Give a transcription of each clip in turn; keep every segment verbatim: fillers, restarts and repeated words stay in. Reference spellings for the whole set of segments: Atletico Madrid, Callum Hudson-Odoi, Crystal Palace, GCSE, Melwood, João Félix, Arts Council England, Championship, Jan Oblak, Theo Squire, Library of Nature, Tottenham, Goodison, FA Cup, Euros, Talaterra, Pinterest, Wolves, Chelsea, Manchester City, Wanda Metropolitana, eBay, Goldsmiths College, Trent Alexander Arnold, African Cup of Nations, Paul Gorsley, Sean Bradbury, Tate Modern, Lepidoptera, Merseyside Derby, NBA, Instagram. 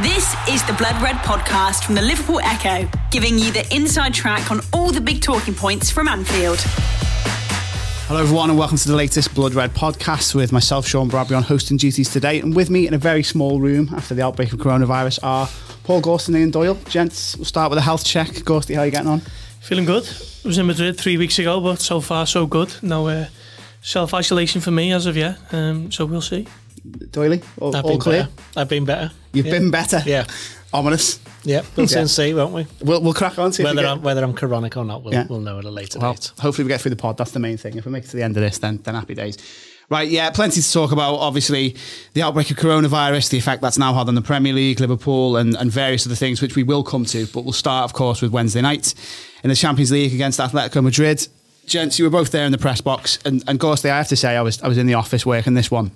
This is the Blood Red podcast from the Liverpool Echo, giving you the inside track on all the big talking points from Anfield. Hello everyone and welcome to the latest Blood Red podcast with myself, Sean Bradbury, on hosting duties today, and with me in a very small room after the outbreak of coronavirus are Paul Gorsley and Ian Doyle. Gents, we'll start with a health check. Gorsley, how are you getting on? Feeling good. I was in Madrid three weeks ago, but so far so good. No uh, self-isolation for me as of yet, um, so we'll see. Doyley, all, all clear? Better. I've been better. You've yeah. been better? Yeah. Ominous. Yeah, we'll yeah. see, won't we? We'll, we'll crack on. See whether, if get... I'm, whether I'm chronic or not, we'll, yeah. we'll know at a later well, date. Hopefully we get through the pod, that's the main thing. If we make it to the end of this, then, then happy days. Right, yeah, plenty to talk about. Obviously, the outbreak of coronavirus, the effect that's now had on the Premier League, Liverpool, and, and various other things, which we will come to. But we'll start, of course, with Wednesday night in the Champions League against Atletico Madrid. Gents, you were both there in the press box. And, and Gorsley, I have to say, I was I was in the office working this one.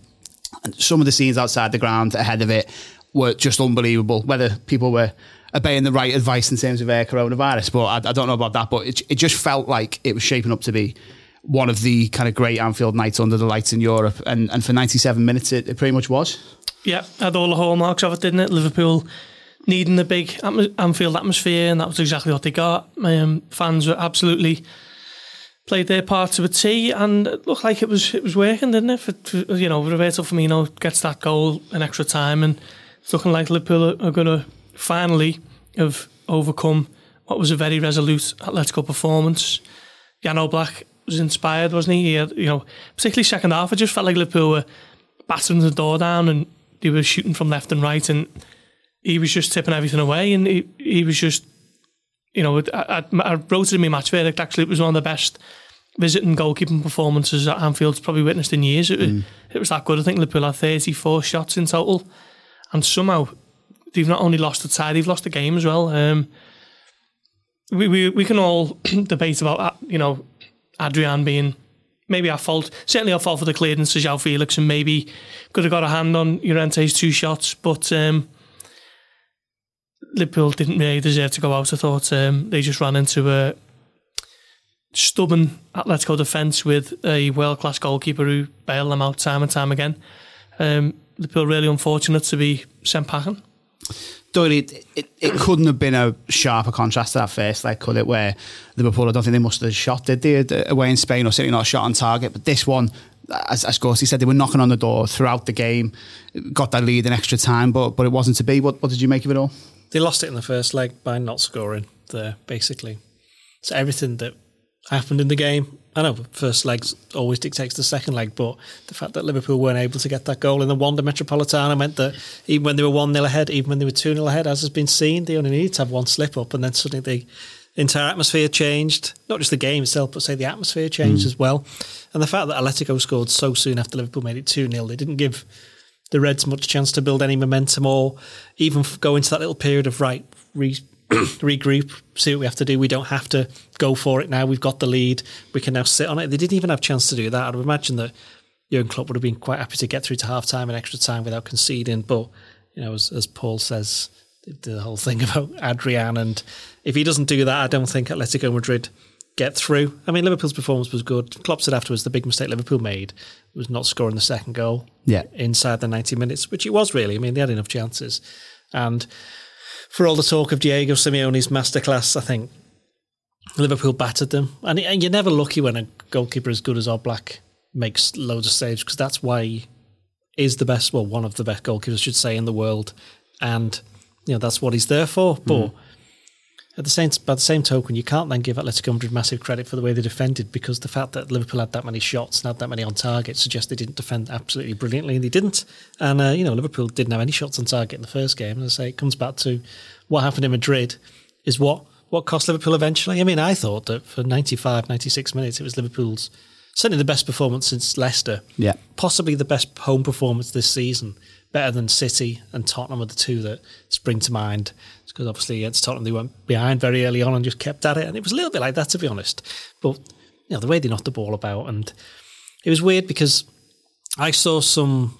And some of the scenes outside the ground ahead of it were just unbelievable, whether people were obeying the right advice in terms of uh, coronavirus, but I, I don't know about that, but it, it just felt like it was shaping up to be one of the kind of great Anfield nights under the lights in Europe, and, and for ninety-seven minutes it, it pretty much was. Yeah, had all the hallmarks of it, didn't it? Liverpool needing the big atmo- Anfield atmosphere, and that was exactly what they got. Um, fans were absolutely... played their part to a tee, and it looked like it was it was working, didn't it? For, for, you know, Roberto Firmino gets that goal in extra time, and it's looking like Liverpool are going to finally have overcome what was a very resolute Atletico performance. Jan Oblak was inspired, wasn't he? He had, you know, particularly second half, I just felt like Liverpool were battering the door down, and they were shooting from left and right, and he was just tipping everything away, and he he was just. You know, I, I wrote it in my match verdict. Actually, it was one of the best visiting goalkeeping performances that Anfield's probably witnessed in years. It, mm. it was that good. I think Liverpool had thirty-four shots in total, and somehow they've not only lost the tie, they've lost the game as well. Um, we, we we can all debate about, you know, Adrian being maybe our fault, certainly our fault for the clearance to João Félix, and maybe could have got a hand on Llorente's two shots, but. Um, Liverpool didn't really deserve to go out, I thought. Um, they just ran into a stubborn Atletico defence with a world-class goalkeeper who bailed them out time and time again. Um, Liverpool really unfortunate to be sent packing. Doyle, it, it, it couldn't have been a sharper contrast to that first leg, could it, where Liverpool, I don't think they must have shot, did they, away in Spain, or certainly not shot on target, but this one... As, as Gorsley said, they were knocking on the door throughout the game, got that lead in extra time, but but it wasn't to be. What what did you make of it all? They lost it in the first leg by not scoring there, basically. So everything that happened in the game, I know first leg always dictates the second leg, but the fact that Liverpool weren't able to get that goal in the Wanda Metropolitana meant that even when they were one nil ahead, even when they were two nil ahead, as has been seen, they only needed to have one slip up, and then suddenly they... The entire atmosphere changed, not just the game itself, but say the atmosphere changed mm. as well. And the fact that Atletico scored so soon after Liverpool made it two nil, they didn't give the Reds much chance to build any momentum or even go into that little period of, right, re- regroup, see what we have to do. We don't have to go for it now. We've got the lead. We can now sit on it. They didn't even have a chance to do that. I'd imagine that Jürgen Klopp would have been quite happy to get through to half-time and extra time without conceding. But, you know, as, as Paul says... the whole thing about Adrian, and if he doesn't do that, I don't think Atletico Madrid get through. I mean, Liverpool's performance was good. Klopp said afterwards the big mistake Liverpool made was not scoring the second goal yeah. inside the ninety minutes, which it was really. I mean, they had enough chances. And for all the talk of Diego Simeone's masterclass, I think Liverpool battered them. And, and you're never lucky when a goalkeeper as good as Oblak makes loads of saves, because that's why he is the best, well, one of the best goalkeepers, I should say, in the world. And... you know, that's what he's there for. But mm. at the same, by the same token, you can't then give Atletico Madrid massive credit for the way they defended, because the fact that Liverpool had that many shots and had that many on target suggests they didn't defend absolutely brilliantly, and they didn't. And, uh, you know, Liverpool didn't have any shots on target in the first game. And I say, it comes back to what happened in Madrid is what, what cost Liverpool eventually. I mean, I thought that for ninety-five, ninety-six minutes, it was Liverpool's certainly the best performance since Leicester. Yeah. Possibly the best home performance this season. Better than City and Tottenham are the two that spring to mind. It's because obviously against Tottenham they went behind very early on and just kept at it, and it was a little bit like that, to be honest. But you know, the way they knocked the ball about, and it was weird because I saw some,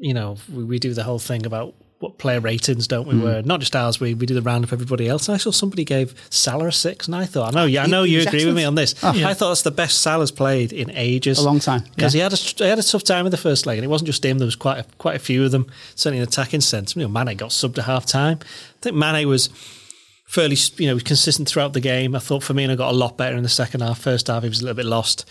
you know, we, we do the whole thing about what player ratings, don't we? Mm. Were not just ours. We we did a round of everybody else. And I saw somebody gave Salah a six, and I thought, I know, yeah, I know you exactly. agree with me on this. Oh, yeah. I thought that's the best Salah's played in ages, a long time, because yeah. he had a he had a tough time in the first leg, and it wasn't just him. There was quite a, quite a few of them, certainly in attacking sense. You know, Mane got subbed at half time. I think Mane was fairly, you know, consistent throughout the game. I thought Firmino got a lot better in the second half. First half, he was a little bit lost.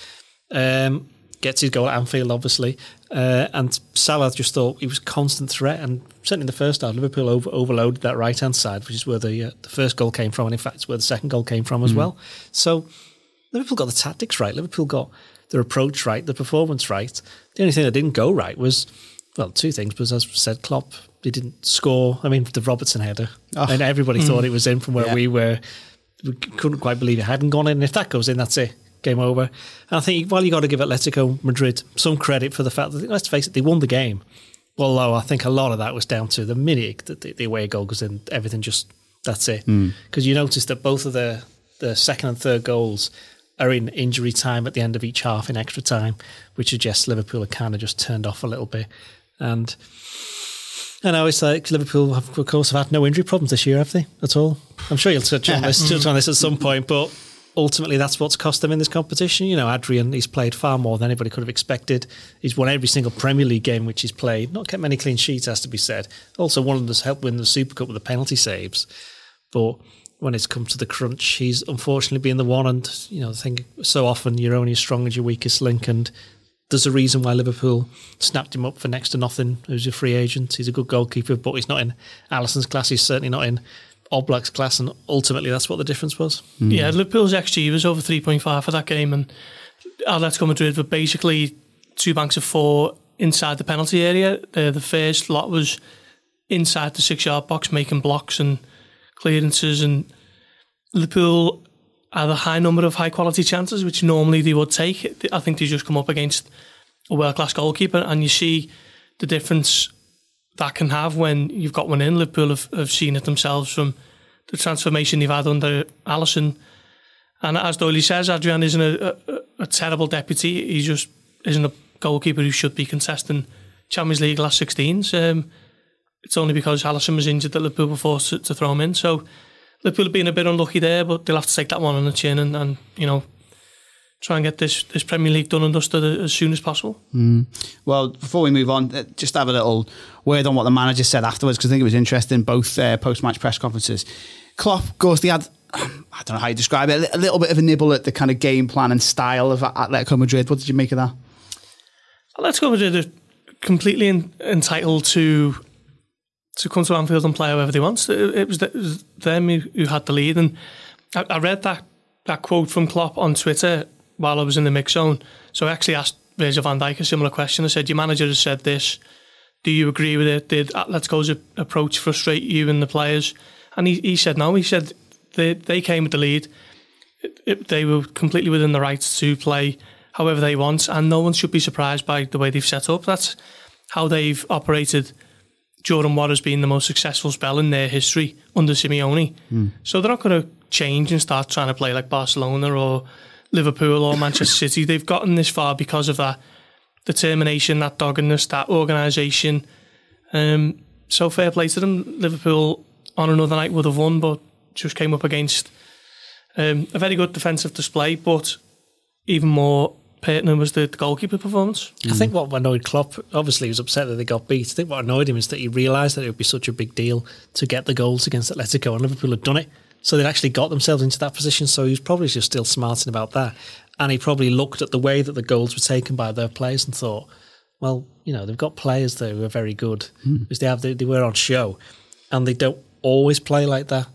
Um, gets his goal at Anfield, obviously. Uh, and Salah just thought he was a constant threat. And certainly in the first half, Liverpool over- overloaded that right-hand side, which is where the, uh, the first goal came from. And in fact, it's where the second goal came from as mm. well. So Liverpool got the tactics right. Liverpool got their approach right, the performance right. The only thing that didn't go right was, well, two things, but as I said, Klopp, he didn't score. I mean, the Robertson header. Oh. And everybody mm. thought it was in from where yeah. we were. We couldn't quite believe it hadn't gone in. And if that goes in, that's it. Game over. And I think, well, you got to give Atletico Madrid some credit for the fact that, let's face it, they won the game. Although I think a lot of that was down to the minute that the, the away goal goes in, everything just, that's it. Because mm. you notice that both of the, the second and third goals are in injury time at the end of each half in extra time, which suggests Liverpool are kind of just turned off a little bit. And I know it's like Liverpool, have, of course, have had no injury problems this year, have they, at all? I'm sure you'll touch on this, touch on this at some point, but ultimately that's what's cost them in this competition. You know, Adrian, he's played far more than anybody could have expected. He's won every single Premier League game which he's played. Not kept many clean sheets, has to be said. Also, one of them has helped win the Super Cup with the penalty saves. But when it's come to the crunch, he's unfortunately been the one. And, you know, I think so often you're only as strong as your weakest link, and there's a reason why Liverpool snapped him up for next to nothing. Who's a free agent? He's a good goalkeeper, but he's not in Alisson's class. He's certainly not in Oblak's class, and ultimately that's what the difference was. Mm. Yeah, Liverpool's X G was over three point five for that game, and Atletico Madrid were basically two banks of four inside the penalty area. Uh, the first lot was inside the six-yard box, making blocks and clearances, and Liverpool had a high number of high-quality chances, which normally they would take. I think they just come up against a world-class goalkeeper, and you see the difference that can have when you've got one in. Liverpool have, have seen it themselves from the transformation they've had under Alisson. And as Doyle says, Adrian isn't a, a, a terrible deputy. He just isn't a goalkeeper who should be contesting Champions League last sixteens. Um, it's only because Alisson was injured that Liverpool were forced to, to throw him in. So Liverpool have been a bit unlucky there, but they'll have to take that one on the chin and, and you know, try and get this, this Premier League done and dusted as soon as possible. Mm. Well, before we move on, just have a little word on what the manager said afterwards, because I think it was interesting, both uh, post-match press conferences. Klopp, of course, they had, I don't know how you describe it, a little bit of a nibble at the kind of game plan and style of Atletico Madrid. What did you make of that? Atletico Madrid are completely in, entitled to to come to Anfield and play however they want. It, it, was, the, it was them who, who had the lead. And I, I read that, that quote from Klopp on Twitter while I was in the mix zone. So I actually asked Virgil van Dijk a similar question. I said, your manager has said this. Do you agree with it? Did Atletico's approach frustrate you and the players? And he, he said no. He said they, they came with the lead. It, it, they were completely within the rights to play however they want, and no one should be surprised by the way they've set up. That's how they've operated during what has been the most successful spell in their history under Simeone. Mm. So they're not going to change and start trying to play like Barcelona or Liverpool or Manchester City. They've gotten this far because of that determination, that doggedness, that organisation. Um, so fair play to them. Liverpool on another night would have won, but just came up against um, a very good defensive display, but even more pertinent was the, the goalkeeper performance. Mm. I think what annoyed Klopp, obviously he was upset that they got beat. I think what annoyed him is that he realised that it would be such a big deal to get the goals against Atletico, and Liverpool had done it. So they'd actually got themselves into that position, so he was probably just still smarting about that. And he probably looked at the way that the goals were taken by their players and thought, well, you know, they've got players that were very good mm. because they have they, they were on show, and they don't always play like that.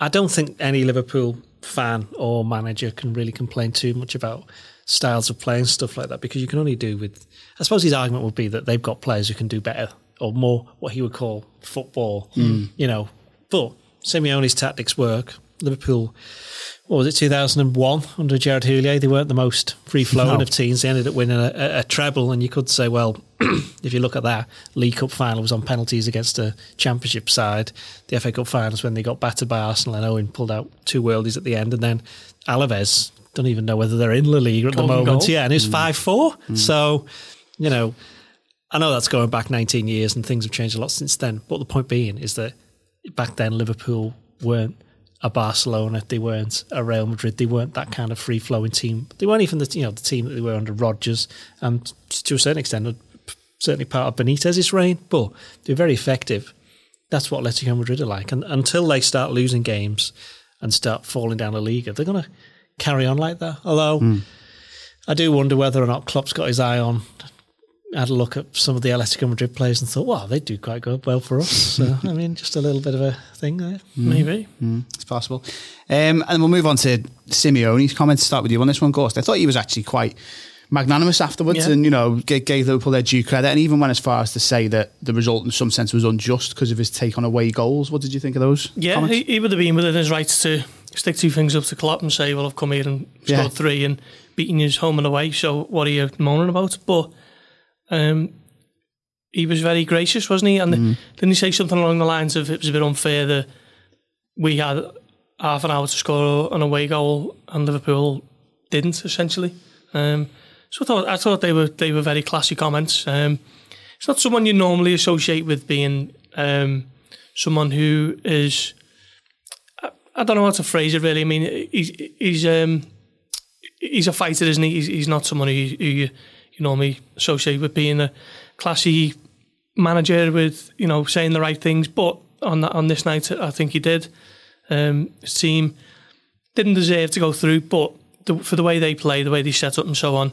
I don't think any Liverpool fan or manager can really complain too much about styles of play and stuff like that, because you can only do with... I suppose his argument would be that they've got players who can do better or more what he would call football, mm. you know. But Simeone's tactics work. Liverpool, what was it, two thousand one under Gerard Houllier? They weren't the most free-flowing no. of teams. They ended up winning a, a, a treble, and you could say, well, if you look at that, League Cup final was on penalties against a Championship side. The F A Cup finals when they got battered by Arsenal, and Owen pulled out two worldies at the end, and then Alaves, don't even know whether they're in La Liga at Golden the moment. Goal. Yeah, and it was mm. five four. Mm. So, you know, I know that's going back nineteen years and things have changed a lot since then, but the point being is that back then Liverpool weren't a Barcelona, they weren't a Real Madrid, they weren't that kind of free-flowing team. They weren't even the, you know, the team that they were under Rodgers, and to a certain extent, certainly part of Benitez's reign, but they were very effective. That's what Atletico Madrid are like. And until they start losing games and start falling down a Liga, they're going to carry on like that. Although mm. I do wonder whether or not Klopp's got his eye on, had a look at some of the Atletico Madrid players and thought, wow, they do quite good, well for us. So, I mean, just a little bit of a thing there, mm. maybe. Mm. It's possible. Um, and we'll move on to Simeone's comments to start with you on this one, Gorsley. I thought he was actually quite magnanimous afterwards, yeah. and, you know, gave, gave Liverpool their due credit, and even went as far as to say that the result in some sense was unjust because of his take on away goals. What did you think of those Yeah, comments? He, he would have been within his rights to stick two things up to Klopp and say, well, I've come here and scored yeah. three and beaten his home and away, so what are you moaning about? But Um, he was very gracious, wasn't he? And mm. didn't he say something along the lines of, it was a bit unfair that we had half an hour to score an away goal and Liverpool didn't, essentially. Um, so I thought I thought they were they were very classy comments. Um, it's not someone you normally associate with being um, someone who is, I, I don't know how to phrase it really. I mean, he's he's um, he's a fighter, isn't he? He's, he's not someone who, who you. You normally associate with being a classy manager, with, you know, saying the right things, but on that, on this night, I think he did. Um, his team didn't deserve to go through, but the, for the way they play, the way they set up, and so on,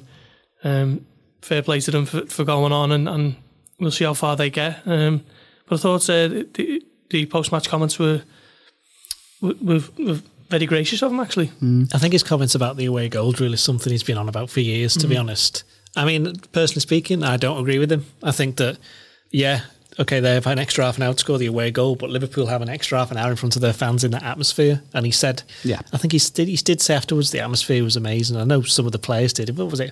um, fair play to them for, for going on, and, and we'll see how far they get. Um, but I thought uh, the, the post-match comments were were, were, were very gracious of him, actually. Mm. I think his comments about the away goals really something he's been on about for years, to mm. be honest. I mean, personally speaking, I don't agree with him. I think that, yeah, okay, they have an extra half an hour to score the away goal, but Liverpool have an extra half an hour in front of their fans in that atmosphere. And he said, yeah, I think he did, he did say afterwards the atmosphere was amazing. I know some of the players did. What was it?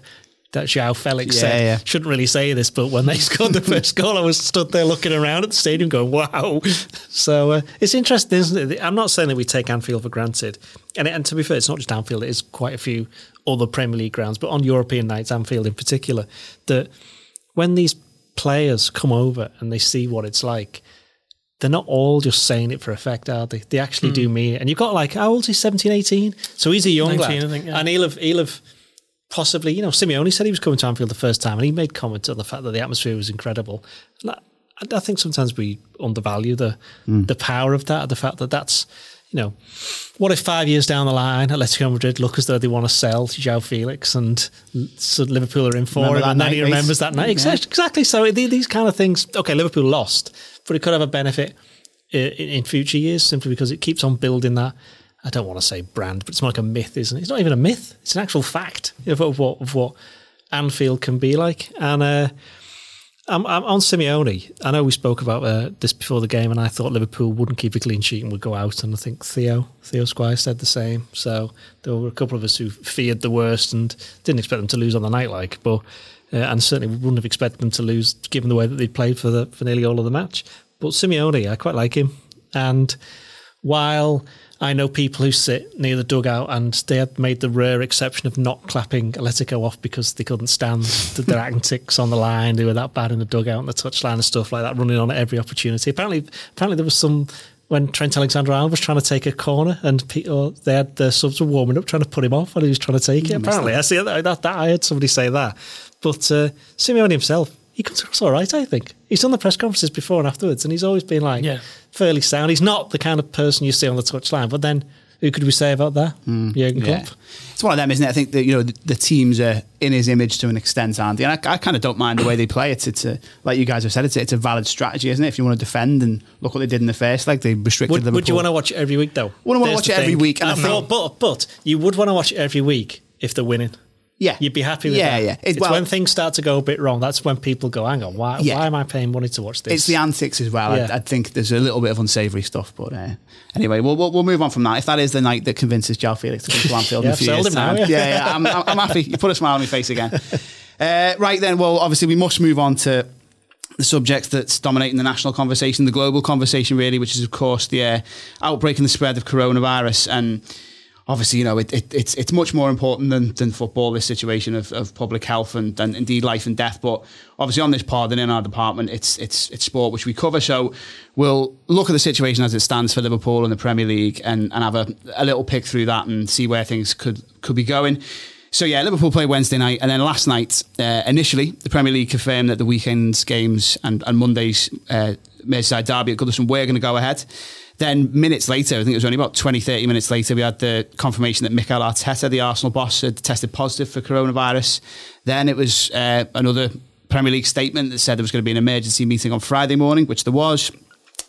That João Félix yeah, said, yeah. shouldn't really say this, but when they scored the first goal, I was stood there looking around at the stadium going, wow. So uh, it's interesting, isn't it? I'm not saying that we take Anfield for granted. And, and to be fair, it's not just Anfield, it is quite a few other Premier League grounds, but on European nights, Anfield in particular, that when these players come over and they see what it's like, they're not all just saying it for effect, are they? They actually mm. do mean it. And you've got like, how old is he, seventeen, eighteen? So he's a young nineteen, lad. I think, yeah. And he'll have... He'll have possibly, you know, Simeone said he was coming to Anfield the first time and he made comment on the fact that the atmosphere was incredible. I think sometimes we undervalue the mm. the power of that, the fact that that's, you know, what if five years down the line Atletico Madrid look as though they want to sell to João Felix and so Liverpool are in for Remember it and then he remembers race? that night. Yeah. Exactly. So these kind of things, okay, Liverpool lost, but it could have a benefit in future years simply because it keeps on building that. I don't want to say brand, but it's more like a myth, isn't it? It's not even a myth. It's an actual fact of, of, what, of what Anfield can be like. And uh, I'm, I'm on Simeone. I know we spoke about uh, this before the game, and I thought Liverpool wouldn't keep a clean sheet and would go out. And I think Theo, Theo Squire said the same. So there were a couple of us who feared the worst and didn't expect them to lose on the night, like, but uh, and certainly wouldn't have expected them to lose given the way that they'd played for, the, for nearly all of the match. But Simeone, I quite like him. And while... I know people who sit near the dugout and they had made the rare exception of not clapping Atletico off because they couldn't stand their antics on the line. They were that bad in the dugout and the touchline and stuff like that, running on at every opportunity. Apparently, apparently there was some... when Trent Alexander Arnold was trying to take a corner and people, they had their subs were warming up trying to put him off and he was trying to take it. Apparently, I see that, that, that I heard somebody say that. But uh, Simeone himself, he comes across all right, I think. He's done the press conferences before and afterwards, and he's always been like yeah. fairly sound. He's not the kind of person you see on the touchline, but then who could we say about that? Mm. Jürgen Klopp. Yeah. It's one of them, isn't it? I think that, you know, the, the teams are in his image to an extent, aren't they? And I, I kind of don't mind the way they play. It's it's a, like you guys have said, it's a, it's a valid strategy, isn't it? If you want to defend, and look what they did in the first, like they restricted would, Liverpool. Would you want to watch it every week though? Wouldn't want to watch it every week. And I thought, but but you would want to watch it every week if they're winning. Yeah. You'd be happy with yeah, that. Yeah, yeah. It's well, when things start to go a bit wrong, that's when people go, hang on, why yeah. why am I paying money to watch this? It's the antics as well. Yeah. I, I think there's a little bit of unsavoury stuff, but uh, anyway, we'll, we'll we'll move on from that. If that is the night that convinces João Felix to come to Anfield yeah, in a few years' time. Now, yeah, yeah, yeah I'm, I'm, I'm happy. You put a smile on my face again. Uh, right then, well, obviously we must move on to the subject that's dominating the national conversation, the global conversation really, which is, of course, the uh, outbreak and the spread of coronavirus. And obviously, you know, it, it, it's it's much more important than, than football, this situation of, of public health and, and indeed life and death. But obviously on this pod and in our department, it's it's it's sport which we cover. So we'll look at the situation as it stands for Liverpool and the Premier League and, and have a, a little pick through that and see where things could, could be going. So yeah, Liverpool played Wednesday night, and then last night, uh, initially, the Premier League confirmed that the weekend's games and, and Monday's uh, Merseyside Derby at Goodison were going to go ahead. Then minutes later, I think it was only about twenty, thirty minutes later, we had the confirmation that Mikel Arteta, the Arsenal boss, had tested positive for coronavirus. Then it was uh, another Premier League statement that said there was going to be an emergency meeting on Friday morning, which there was.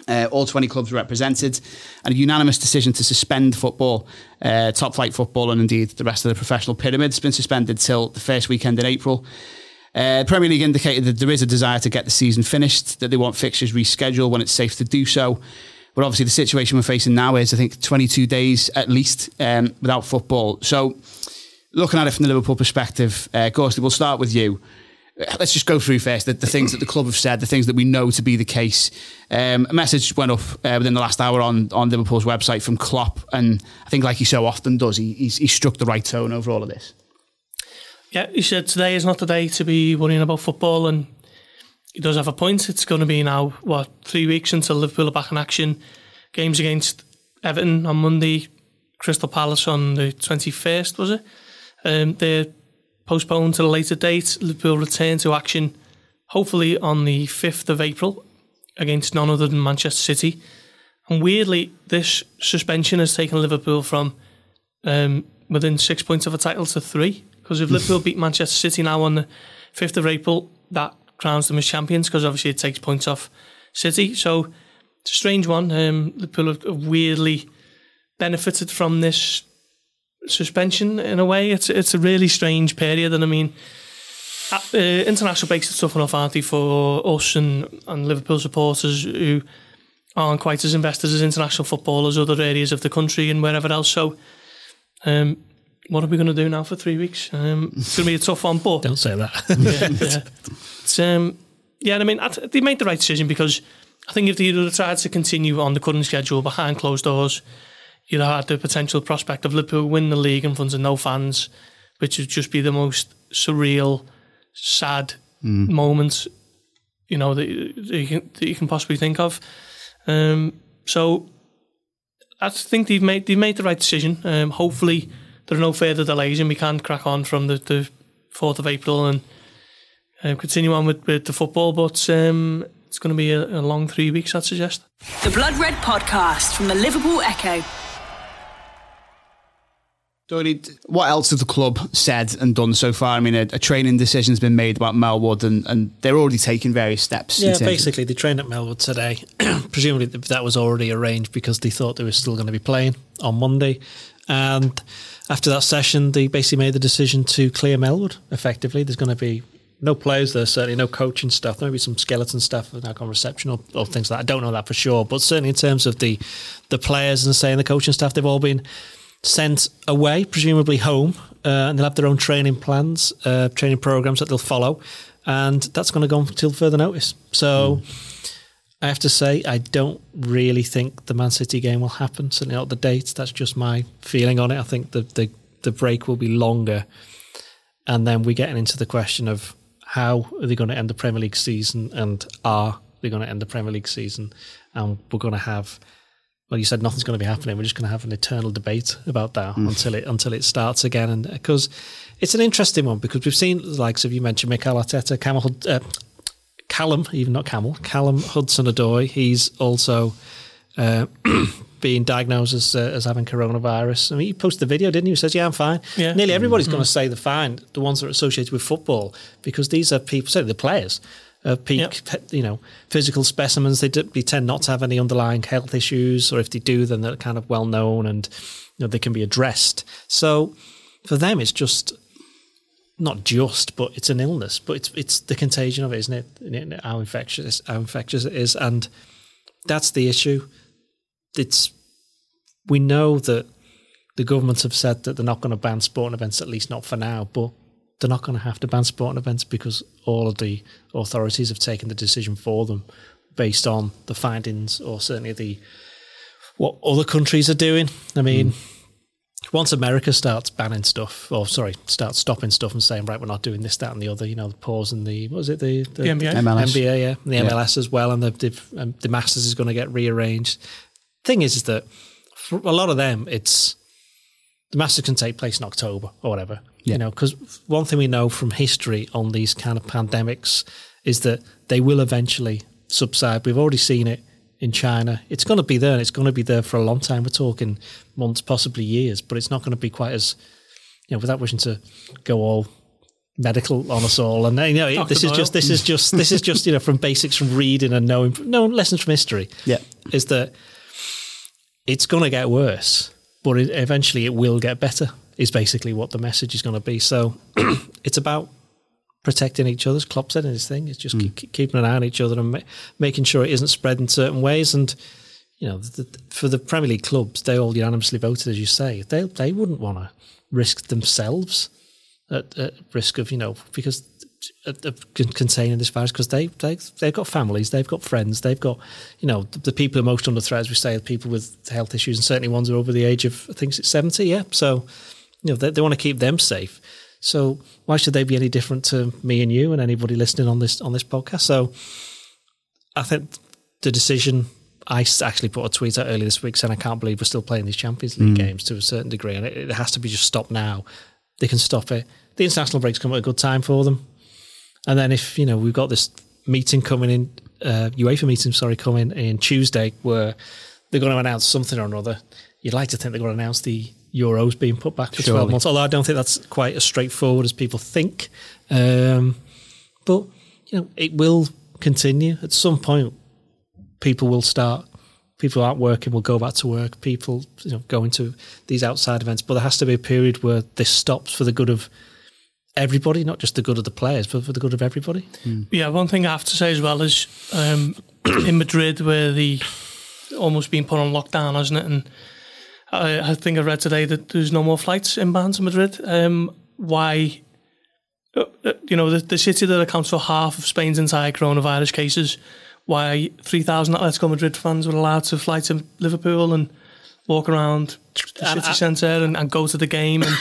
Uh, all twenty clubs were represented, and a unanimous decision to suspend football, uh, top flight football, and indeed the rest of the professional pyramid has been suspended till the first weekend in April. Uh, Premier League indicated that there is a desire to get the season finished, that they want fixtures rescheduled when it's safe to do so. But obviously the situation we're facing now is, I think, twenty-two days at least um, without football. So looking at it from the Liverpool perspective, uh, Gorsley, we'll start with you. Let's just go through first the, the things that the club have said, the things that we know to be the case. Um, a message went up uh, within the last hour on, on Liverpool's website from Klopp, and I think, like he so often does, he he's, he struck the right tone over all of this. Yeah, he said today is not the day to be worrying about football, and he does have a point. It's going to be now, what, three weeks until Liverpool are back in action. Games against Everton on Monday, Crystal Palace on the twenty-first, was it? Um, they're postponed to a later date. Liverpool return to action, hopefully on the fifth of April, against none other than Manchester City. And weirdly, this suspension has taken Liverpool from um, within six points of a title to three, because if Liverpool beat Manchester City now on the fifth of April, that crowns them as champions, because obviously it takes points off City. So it's a strange one. Um, Liverpool have weirdly benefited from this suspension in a way. It's it's a really strange period, and I mean, uh, international breaks are tough enough, aren't they, for us and, and Liverpool supporters who aren't quite as invested as international football as other areas of the country and wherever else. So um what are we going to do now for three weeks? Um, it's going to be a tough one, but... Don't say that. yeah, yeah. It's, um, yeah, I mean, they made the right decision, because I think if they had tried to continue on the current schedule behind closed doors, you'd have had the potential prospect of Liverpool winning the league in front of no fans, which would just be the most surreal, sad mm. moment, you know, that you, can, that you can possibly think of. Um, so I think they've made, they've made the right decision. Um, hopefully... There are no further delays, and we can crack on from the, the fourth of April and uh, continue on with, with the football. But um, it's going to be a, a long three weeks, I'd suggest. The Blood Red Podcast from the Liverpool Echo. Doyle, what else has the club said and done so far? I mean, a, a training decision's been made about Melwood, and, and they're already taking various steps. Yeah, basically, of- they trained at Melwood today. Presumably that was already arranged because they thought they were still going to be playing on Monday. And after that session, they basically made the decision to clear Melwood, effectively. There's going to be no players there, certainly no coaching staff. There may be some skeleton staff that are now gone reception or, or things like that. I don't know that for sure. But certainly in terms of the, the players and, say, and the coaching staff, they've all been sent away, presumably home, uh, and they'll have their own training plans, uh, training programs that they'll follow. And that's going to go until further notice. So... Mm. I have to say, I don't really think the Man City game will happen, certainly not the dates. That's just my feeling on it. I think the, the, the break will be longer. And then we're getting into the question of how are they going to end the Premier League season, and are they going to end the Premier League season? And we're going to have, well, you said nothing's going to be happening. We're just going to have an eternal debate about that mm. until it until it starts again. And because it's an interesting one, because we've seen the likes of, you mentioned Mikel Arteta, Campbell, uh, Callum, even not Camel, Callum Hudson-Odoi, he's also uh, being diagnosed as uh, as having coronavirus. I mean, he posted the video, didn't he? He says, yeah, I'm fine. Yeah. Nearly everybody's mm-hmm. going to say they're fine, the ones that are associated with football, because these are people, certainly the players, uh, peak yep. you know, physical specimens. They, do, they tend not to have any underlying health issues, or if they do, then they're kind of well-known and, you know, they can be addressed. So for them, it's just... Not just, but it's an illness. But it's it's the contagion of it, isn't it? How infectious, how infectious it is, and that's the issue. It's we know that the governments have said that they're not going to ban sporting events, at least not for now. But they're not going to have to ban sporting events because all of the authorities have taken the decision for them based on the findings, or certainly the what other countries are doing. I mean. Mm. once America starts banning stuff, or sorry, starts stopping stuff and saying, right, we're not doing this, that, and the other, you know, the pause and the, what was it, the, the, the N B A? N B A, yeah, and the yeah. M L S as well, and the, the, um, the Masters is going to get rearranged. Thing is, is that for a lot of them, it's, the Masters can take place in October or whatever, yeah. you know, because one thing we know from history on these kind of pandemics is that they will eventually subside. We've already seen it in China. It's going to be there, and it's going to be there for a long time. We're talking months, possibly years, but it's not going to be quite as, you know, without wishing to go all medical on us all. And you know, it, this is oil. just, this is just, this is just, you know, from basics, from reading and knowing, no lessons from history. Yeah, is that it's going to get worse, but it, eventually it will get better. Is basically what the message is going to be. So it's about protecting each other, as Klopp said in his thing. It's just mm. keep, keeping an eye on each other and ma- making sure it isn't spread in certain ways. And, you know, the, the, for the Premier League clubs, they all unanimously voted, as you say. They they wouldn't want to risk themselves at, at risk of, you know, because at, at containing this virus, because they, they, they've got families, they've got friends, they've got, you know, the, the people who are most under threat, as we say, the people with health issues, and certainly ones who are over the age of, I think it's seventy, yeah. So, you know, they, they want to keep them safe. So why should they be any different to me and you and anybody listening on this on this podcast? So I think the decision, I actually put a tweet out earlier this week saying I can't believe we're still playing these Champions League mm. games to a certain degree, and it, it has to be just stopped now. They can stop it. The international breaks come at a good time for them. And then if, you know, we've got this meeting coming in, uh, UEFA meeting, sorry, coming in Tuesday, where they're going to announce something or another. You'd like to think they're going to announce the Euros being put back for Surely. twelve months, although I don't think that's quite as straightforward as people think. Um, but, you know, it will continue. At some point, people will start, people aren't working will go back to work, people, you know, go into these outside events. But there has to be a period where this stops for the good of everybody, not just the good of the players, but for the good of everybody. Mm. Yeah, one thing I have to say as well is um, in Madrid, where the almost being put on lockdown, hasn't it? And I think I read today that there's no more flights inbound to Madrid. Um, why, you know, the, the city that accounts for half of Spain's entire coronavirus cases, why three thousand Atletico Madrid fans were allowed to fly to Liverpool and walk around the and, city centre and, and go to the game and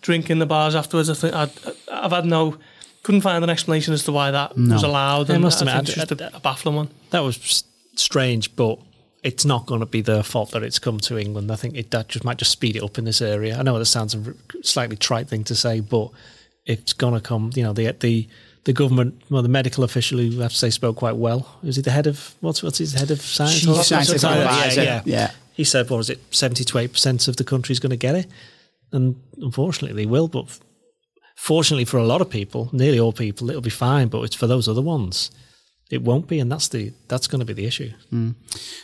drink in the bars afterwards. I think I'd, I've had no... Couldn't find an explanation as to why that no. was allowed. It must have been just a, a baffling one. That was strange, but... It's not going to be their fault that it's come to England. I think it that just might just speed it up in this area. I know that sounds a slightly trite thing to say, but it's going to come. You know, the the the government, well, the medical official who I have to say spoke quite well. Is he the head of what's what's his head of science? Or science or yeah, yeah, yeah. He said, "What is it? Seventy to eight percent of the country is going to get it," and unfortunately, they will. But fortunately, for a lot of people, nearly all people, it'll be fine. But it's for those other ones. It won't be, and that's the that's going to be the issue. Mm.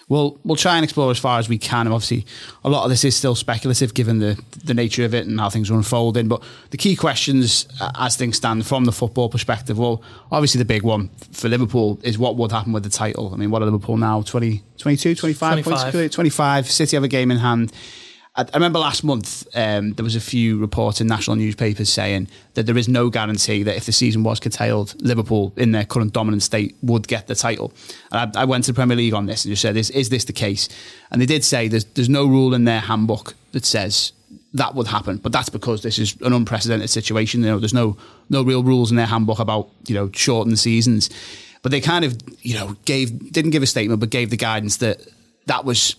Well, we'll try and explore as far as we can. Obviously, a lot of this is still speculative, given the, the nature of it and how things are unfolding. But the key questions, as things stand, from the football perspective, well, obviously the big one for Liverpool is what would happen with the title. I mean, what are Liverpool now? twenty, twenty-two, twenty-five, twenty-five points? twenty-five. City have a game in hand. I remember last month um, there was a few reports in national newspapers saying that there is no guarantee that if the season was curtailed, Liverpool, in their current dominant state, would get the title. And I, I went to the Premier League on this and just said, is, is this the case? And they did say there's, there's no rule in their handbook that says that would happen, but that's because this is an unprecedented situation. You know, there's no no real rules in their handbook about, you know, shortened seasons. But they kind of, you know, gave didn't give a statement, but gave the guidance that that was...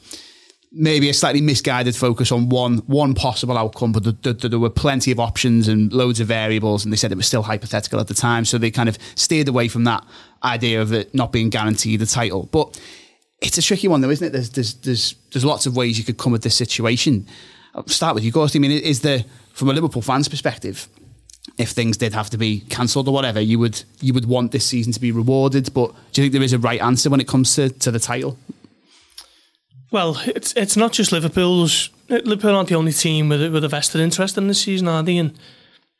maybe a slightly misguided focus on one one possible outcome, but the, the, the, there were plenty of options and loads of variables, and they said it was still hypothetical at the time, so they kind of steered away from that idea of it not being guaranteed the title. But it's a tricky one, though, isn't it? There's there's there's, there's lots of ways you could come at this situation. I'll start with you, Gorsley. I mean, is there, from a Liverpool fan's perspective, if things did have to be cancelled or whatever, you would you would want this season to be rewarded, but do you think there is a right answer when it comes to, to the title? Well, it's it's not just Liverpool's. Liverpool aren't the only team with, with a vested interest in this season, are they? And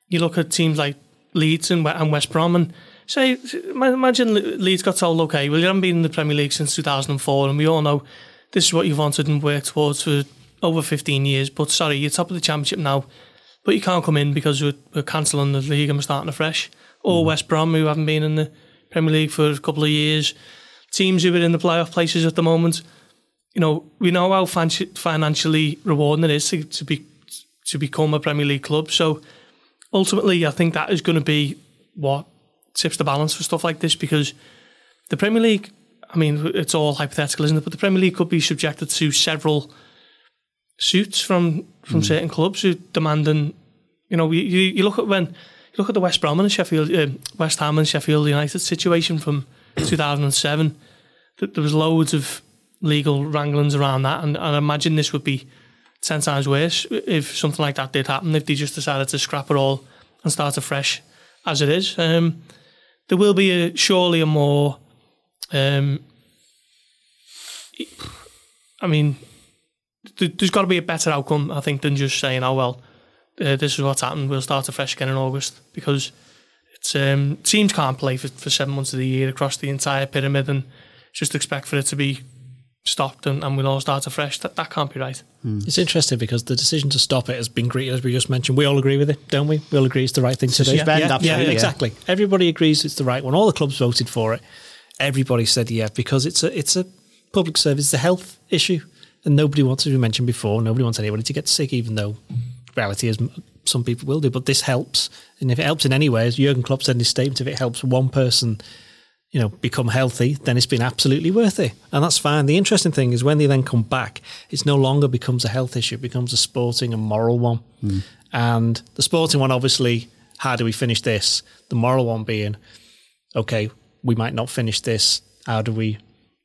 you look at teams like Leeds and West Brom and say, imagine Leeds got told, okay, well, you haven't been in the Premier League since two thousand four, and we all know this is what you've wanted and worked towards for over fifteen years, but sorry, you're top of the Championship now, but you can't come in because we're, we're cancelling the league and we're starting afresh. Or mm. West Brom, who haven't been in the Premier League for a couple of years. Teams who are in the playoff places at the moment. You know, we know how financially rewarding it is to, to be to become a Premier League club. So ultimately, I think that is going to be what tips the balance for stuff like this, because the Premier League, I mean, it's all hypothetical, isn't it? But the Premier League could be subjected to several suits from, from mm. certain clubs who demanding, you know, you, you look at when you look at the West Brom and Sheffield, uh, West Ham and Sheffield United situation from two thousand seven. Th- there was loads of legal wranglings around that, and, and I imagine this would be ten times worse if something like that did happen. If they just decided to scrap it all and start afresh, as it is, um, there will be a, surely a more. Um, I mean, th- there's got to be a better outcome, I think, than just saying, "Oh well, uh, this is what's happened. We'll start afresh again in August," because it's um, teams can't play for, for seven months of the year across the entire pyramid and just expect for it to be stopped and, and we'll all start afresh. That that can't be right. Mm. It's interesting because the decision to stop it has been greeted, as we just mentioned. We all agree with it, don't we? We all agree it's the right thing to do. Yeah, yeah, yeah, exactly. Yeah. Everybody agrees it's the right one. All the clubs voted for it. Everybody said yeah, because it's a it's a public service, it's a health issue, and nobody wants, as we mentioned before, nobody wants anybody to get sick, even though reality is some people will do. But this helps, and if it helps in any way, as Jürgen Klopp said in his statement, if it helps one person, you know, become healthy, then it's been absolutely worth it. And that's fine. The interesting thing is when they then come back, it no longer becomes a health issue. It becomes a sporting and moral one. Mm. And the sporting one, obviously, how do we finish this? The moral one being, okay, we might not finish this. How do we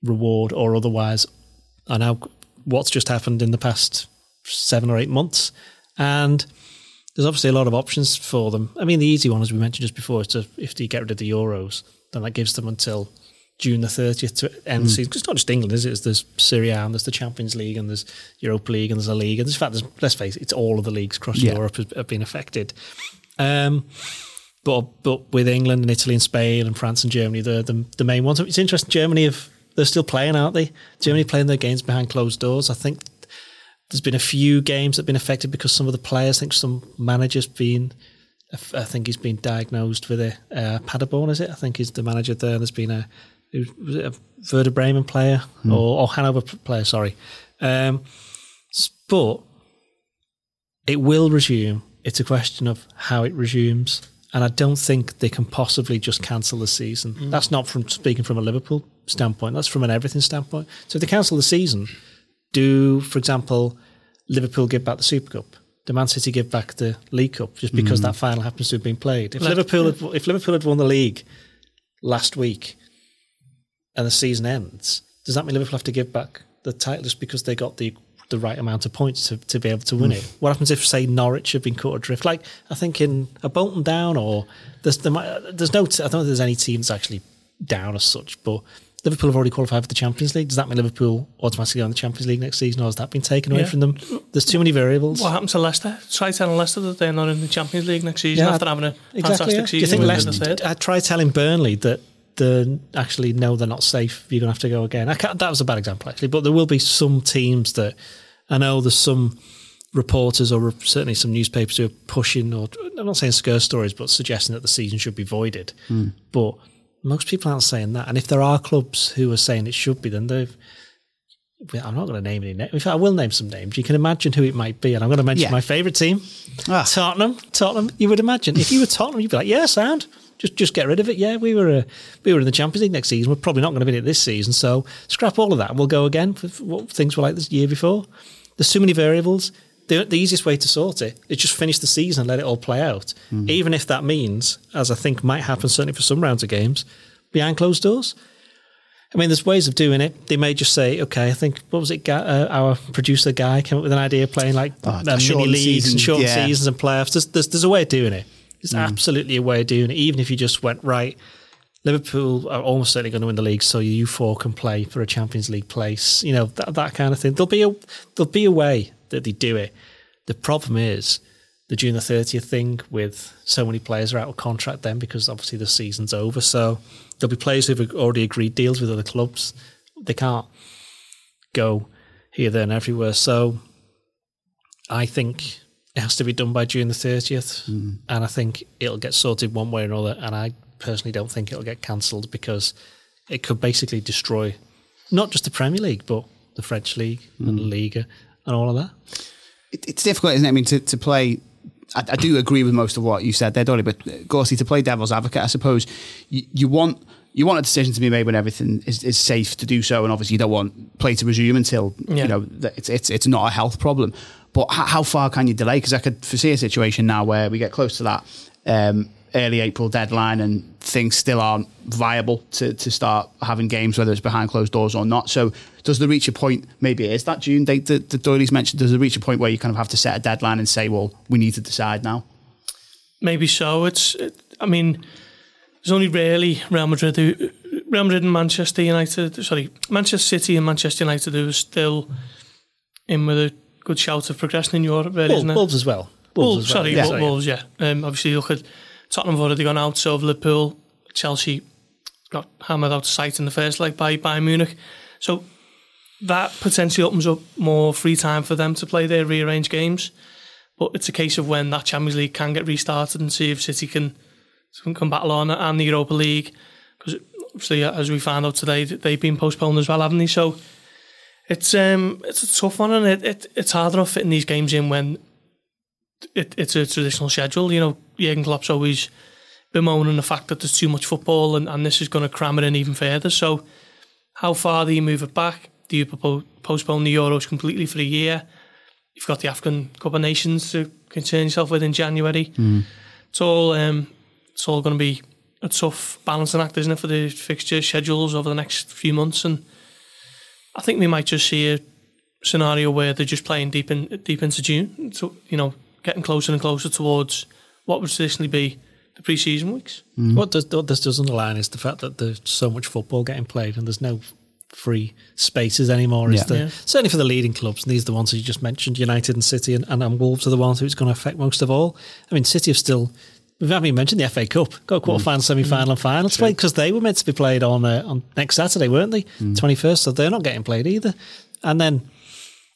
reward or otherwise? And how, what's just happened in the past seven or eight months? And there's obviously a lot of options for them. I mean, the easy one, as we mentioned just before, is to, if they get rid of the Euros, then that gives them until June the thirtieth to end mm. the season. It's not just England, is it? It's, there's Serie A and there's the Champions League and there's Europa League and there's a league. And in fact, there's, let's face it, it's all of the leagues across yeah. Europe have, have been affected. Um, but but with England and Italy and Spain and France and Germany, they're the, the main ones. It's interesting, Germany, have, they're still playing, aren't they? Germany playing their games behind closed doors. I think there's been a few games that have been affected because some of the players, I think some managers been... I think he's been diagnosed with a uh, Paderborn, is it? I think he's the manager there. There's been a, was it a Werder Bremen player mm. or, or Hanover player, sorry. Um, but it will resume. It's a question of how it resumes. And I don't think they can possibly just cancel the season. Mm. That's not from speaking from a Liverpool standpoint. That's from an everything standpoint. So if they cancel the season, do, for example, Liverpool give back the Super Cup? The Man City give back the League Cup just because mm. that final happens to have been played. If Let, Liverpool had, if Liverpool had won the league last week and the season ends, does that mean Liverpool have to give back the title just because they got the the right amount of points to, to be able to win mm. it? What happens if, say, Norwich have been caught adrift? Like, I think in a Bolton down or there's there might, there's no, I don't think there's any teams actually down as such, but Liverpool have already qualified for the Champions League. Does that mean Liverpool automatically go in the Champions League next season, or has that been taken away yeah. from them? There's too many variables. What happened to Leicester? Try telling Leicester that they're not in the Champions League next season yeah, after having a exactly, fantastic yeah. season. Do you think Leicester? I try telling Burnley that they're actually no, they're not safe. You're gonna have to go again. I can't, that was a bad example actually, but there will be some teams that I know there's some reporters or certainly some newspapers who are pushing, or I'm not saying scare stories, but suggesting that the season should be voided, mm. but. Most people aren't saying that. And if there are clubs who are saying it should be, then they've... I'm not going to name any names. In fact, I will name some names. You can imagine who it might be. And I'm going to mention yeah. my favourite team, ah. Tottenham. Tottenham, you would imagine. If you were Tottenham, you'd be like, yeah, sound. Just just get rid of it. Yeah, we were uh, we were in the Champions League next season. We're probably not going to be in it this season. So scrap all of that and we'll go again for what things were like this year before. There's too many variables. The, the easiest way to sort it is just finish the season and let it all play out. Mm. Even if that means, as I think might happen certainly for some rounds of games, behind closed doors. I mean, there's ways of doing it. They may just say, okay, I think, what was it, uh, our producer Guy came up with an idea of playing like oh, uh, mini leagues season. and short yeah. seasons and playoffs. There's, there's, there's a way of doing it. There's mm. absolutely a way of doing it, even if you just went, right, Liverpool are almost certainly going to win the league, so you four can play for a Champions League place. You know, that, that kind of thing. There'll be a there'll be a way that they do it. The problem is the June the thirtieth thing with so many players are out of contract then because obviously the season's over. So there'll be players who've already agreed deals with other clubs. They can't go here, there and everywhere. So I think it has to be done by June the thirtieth mm. and I think it'll get sorted one way or another, and I personally don't think it'll get cancelled because it could basically destroy not just the Premier League but the French League mm. and the Liga and all of that. it, it's difficult, isn't it? I mean, to, to play... I, I do agree with most of what you said there, Dolly, but Gorsley, to play devil's advocate, I suppose you, you want... You want a decision to be made when everything is, is safe to do so, and obviously you don't want play to resume until yeah. you know it's it's it's not a health problem. But h- how far can you delay? Because I could foresee a situation now where we get close to that um, early April deadline, and things still aren't viable to to start having games, whether it's behind closed doors or not. So does there reach a point? Maybe it is that June date that, that Doyley's mentioned. Does there reach a point where you kind of have to set a deadline and say, well, we need to decide now? Maybe so. It's. It, I mean. There's only really Real Madrid, who, Real Madrid and Manchester United, sorry, Manchester City and Manchester United who are still in with a good shout of progressing in Europe, really, Wolves, isn't it? Wolves as well. Wolves, Wolves as well. sorry, yeah. Wolves, yeah. Um, obviously, you look at Tottenham have already gone out, so have Liverpool, Chelsea got hammered out of sight in the first leg by Bayern Munich. So that potentially opens up more free time for them to play their rearranged games. But it's a case of when that Champions League can get restarted and see if City can... So we can come battle on and the Europa League, because obviously, as we found out today, they've been postponed as well, haven't they? So it's um, it's a tough one, and it, it it's hard enough fitting these games in when it, it's a traditional schedule. You know, Jürgen Klopp's always bemoaning the fact that there's too much football, and, and this is going to cram it in even further. So how far do you move it back? Do you postpone the Euros completely for a year? You've got the African Cup of Nations to concern yourself with in January. Mm. It's all... Um, It's all going to be a tough balancing act, isn't it, for the fixture schedules over the next few months? And I think we might just see a scenario where they're just playing deep in deep into June, so, you know, getting closer and closer towards what would traditionally be the pre-season weeks. Mm. What, does, what this does underline is the fact that there's so much football getting played and there's no free spaces anymore. Yeah. Is there? Yeah. Certainly for the leading clubs, and these are the ones that you just mentioned, United and City and, and, and Wolves are the ones who it's going to affect most of all. I mean, City have still... We haven't even mentioned the F A Cup. Got a quarter mm. final, semi final, mm. and final to play, because they were meant to be played on uh, on next Saturday, weren't they? twenty-first so they're not getting played either. And then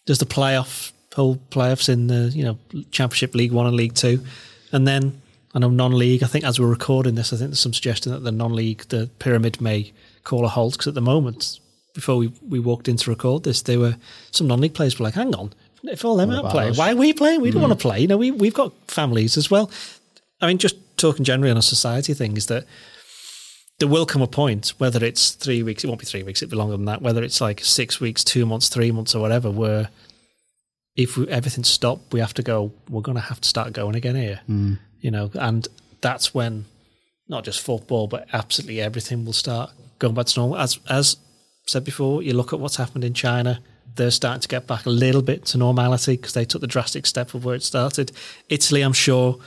there's the playoff, whole playoffs in the you know Championship, League One and League Two, and then I know non-league. I think as we're recording this, I think there's some suggestion that the non-league, the pyramid, may call a halt, because at the moment, before we we walked in to record this, there were some non-league players were like, "Hang on, if all them aren't playing, why are we playing? We mm. don't want to play. You know, we we've got families as well." I mean, just talking generally on a society thing, is that there will come a point, whether it's three weeks, it won't be three weeks, it'll be longer than that, whether it's like six weeks, two months, three months or whatever, where if we, everything's stopped, we have to go, we're going to have to start going again here. Mm. You know, and that's when not just football, but absolutely everything will start going back to normal. As, as said before, you look at what's happened in China, they're starting to get back a little bit to normality because they took the drastic step of where it started. Italy, I'm sure...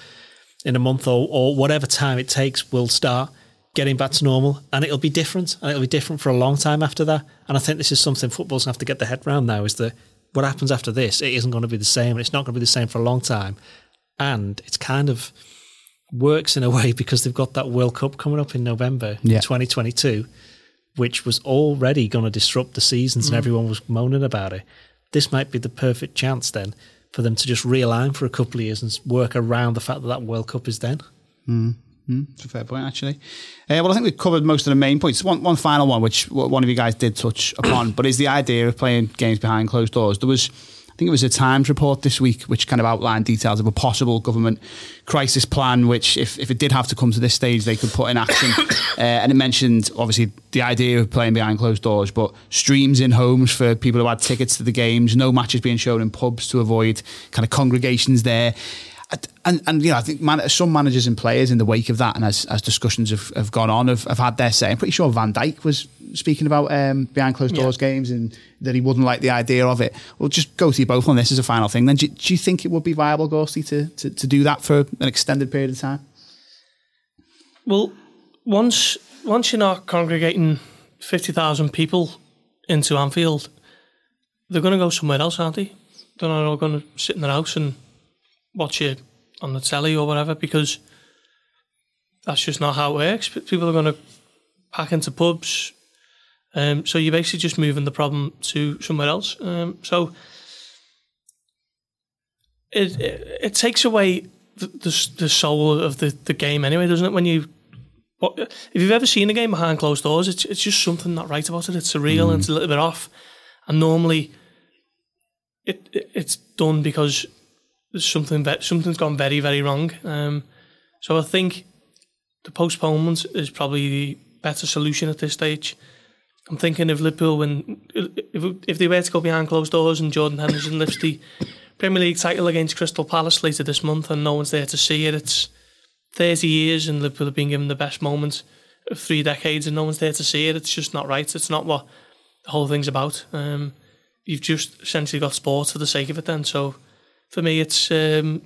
in a month or, or whatever time it takes, we'll start getting back to normal, and it'll be different, and it'll be different for a long time after that. And I think this is something football's going to have to get their head around now, is that what happens after this, it isn't going to be the same, and it's not going to be the same for a long time. And it's kind of works in a way because they've got that World Cup coming up in November yeah. twenty twenty-two, which was already going to disrupt the seasons mm. and everyone was moaning about it. This might be the perfect chance then for them to just realign for a couple of years and work around the fact that that World Cup is then. Mm-hmm. It's a fair point, actually. Uh, well, I think we've covered most of the main points. One, one final one, which one of you guys did touch upon, but is the idea of playing games behind closed doors. There was, I think it was a Times report this week, which kind of outlined details of a possible government crisis plan, which if, if it did have to come to this stage, they could put in action. uh, and it mentioned, obviously, the idea of playing behind closed doors, but streams in homes for people who had tickets to the games, no matches being shown in pubs to avoid kind of congregations there. And, and you know, I think man, some managers and players in the wake of that, and as, as discussions have, have gone on, have, have had their say. I'm pretty sure Van Dijk was speaking about um, behind closed doors yeah. games and that he wouldn't like the idea of it. Well, just go to you both on this as a final thing. Then, do, do you think it would be viable, Gorsley, to, to, to do that for an extended period of time? Well, once once you're not congregating fifty thousand people into Anfield, they're going to go somewhere else, aren't they? They're not all going to sit in their house and watch it on the telly or whatever, because that's just not how it works. People are going to pack into pubs, um, so you're basically just moving the problem to somewhere else. Um, so it, it it takes away the the, the soul of the, the game anyway, doesn't it? When you what, if you've ever seen a game behind closed doors, it's it's just something not right about it. It's surreal mm. and it's a little bit off, and normally it, it it's done because something something's gone very, very wrong. Um, so I think the postponement is probably the better solution at this stage. I'm thinking if Liverpool win, if, if they were to go behind closed doors and Jordan Henderson lifts the Premier League title against Crystal Palace later this month and no one's there to see it, it's thirty years and Liverpool have been given the best moment of three decades and no one's there to see it. It's just not right. It's not what the whole thing's about. Um, you've just essentially got sports for the sake of it then. So for me, it's um,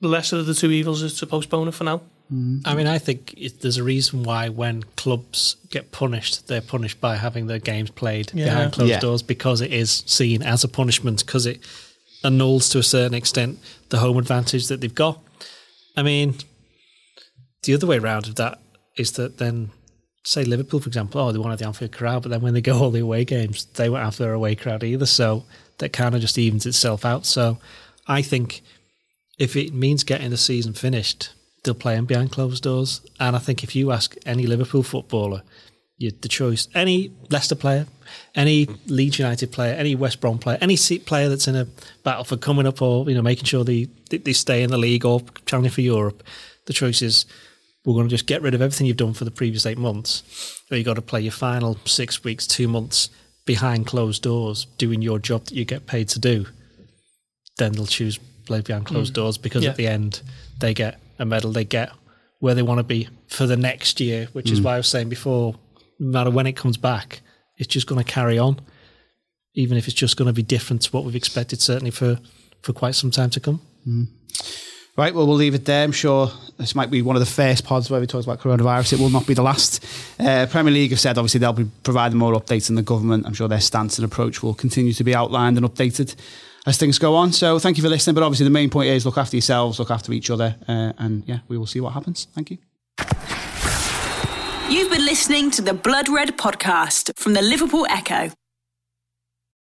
the lesser of the two evils is to postpone it for now. Mm. I mean, I think it, there's a reason why when clubs get punished, they're punished by having their games played yeah. behind closed yeah. doors, because it is seen as a punishment, because it annuls to a certain extent the home advantage that they've got. I mean, the other way round of that is that then, say Liverpool, for example, oh, they wanted the Anfield crowd, but then when they go all the away games, they won't have their away crowd either, so that kind of just evens itself out. So I think if it means getting the season finished, they'll play them behind closed doors. And I think if you ask any Liverpool footballer, you, the choice, any Leicester player, any Leeds United player, any West Brom player, any player that's in a battle for coming up or, you know, making sure they, they stay in the league or challenging for Europe, the choice is, we're going to just get rid of everything you've done for the previous eight months, or you've got to play your final six weeks, two months behind closed doors, doing your job that you get paid to do. Then they'll choose play behind closed mm. doors, because yeah. at the end they get a medal, they get where they want to be for the next year, which mm. is why I was saying before, no matter when it comes back, it's just going to carry on, even if it's just going to be different to what we've expected, certainly for, for quite some time to come. Mm. Right, well, we'll leave it there. I'm sure this might be one of the first pods where we talk about coronavirus. It will not be the last. Uh, Premier League have said, obviously, they'll be providing more updates on the government. I'm sure their stance and approach will continue to be outlined and updated as things go on. So thank you for listening. But obviously, the main point is look after yourselves, look after each other. Uh, and yeah, we will see what happens. Thank you. You've been listening to the Blood Red podcast from the Liverpool Echo.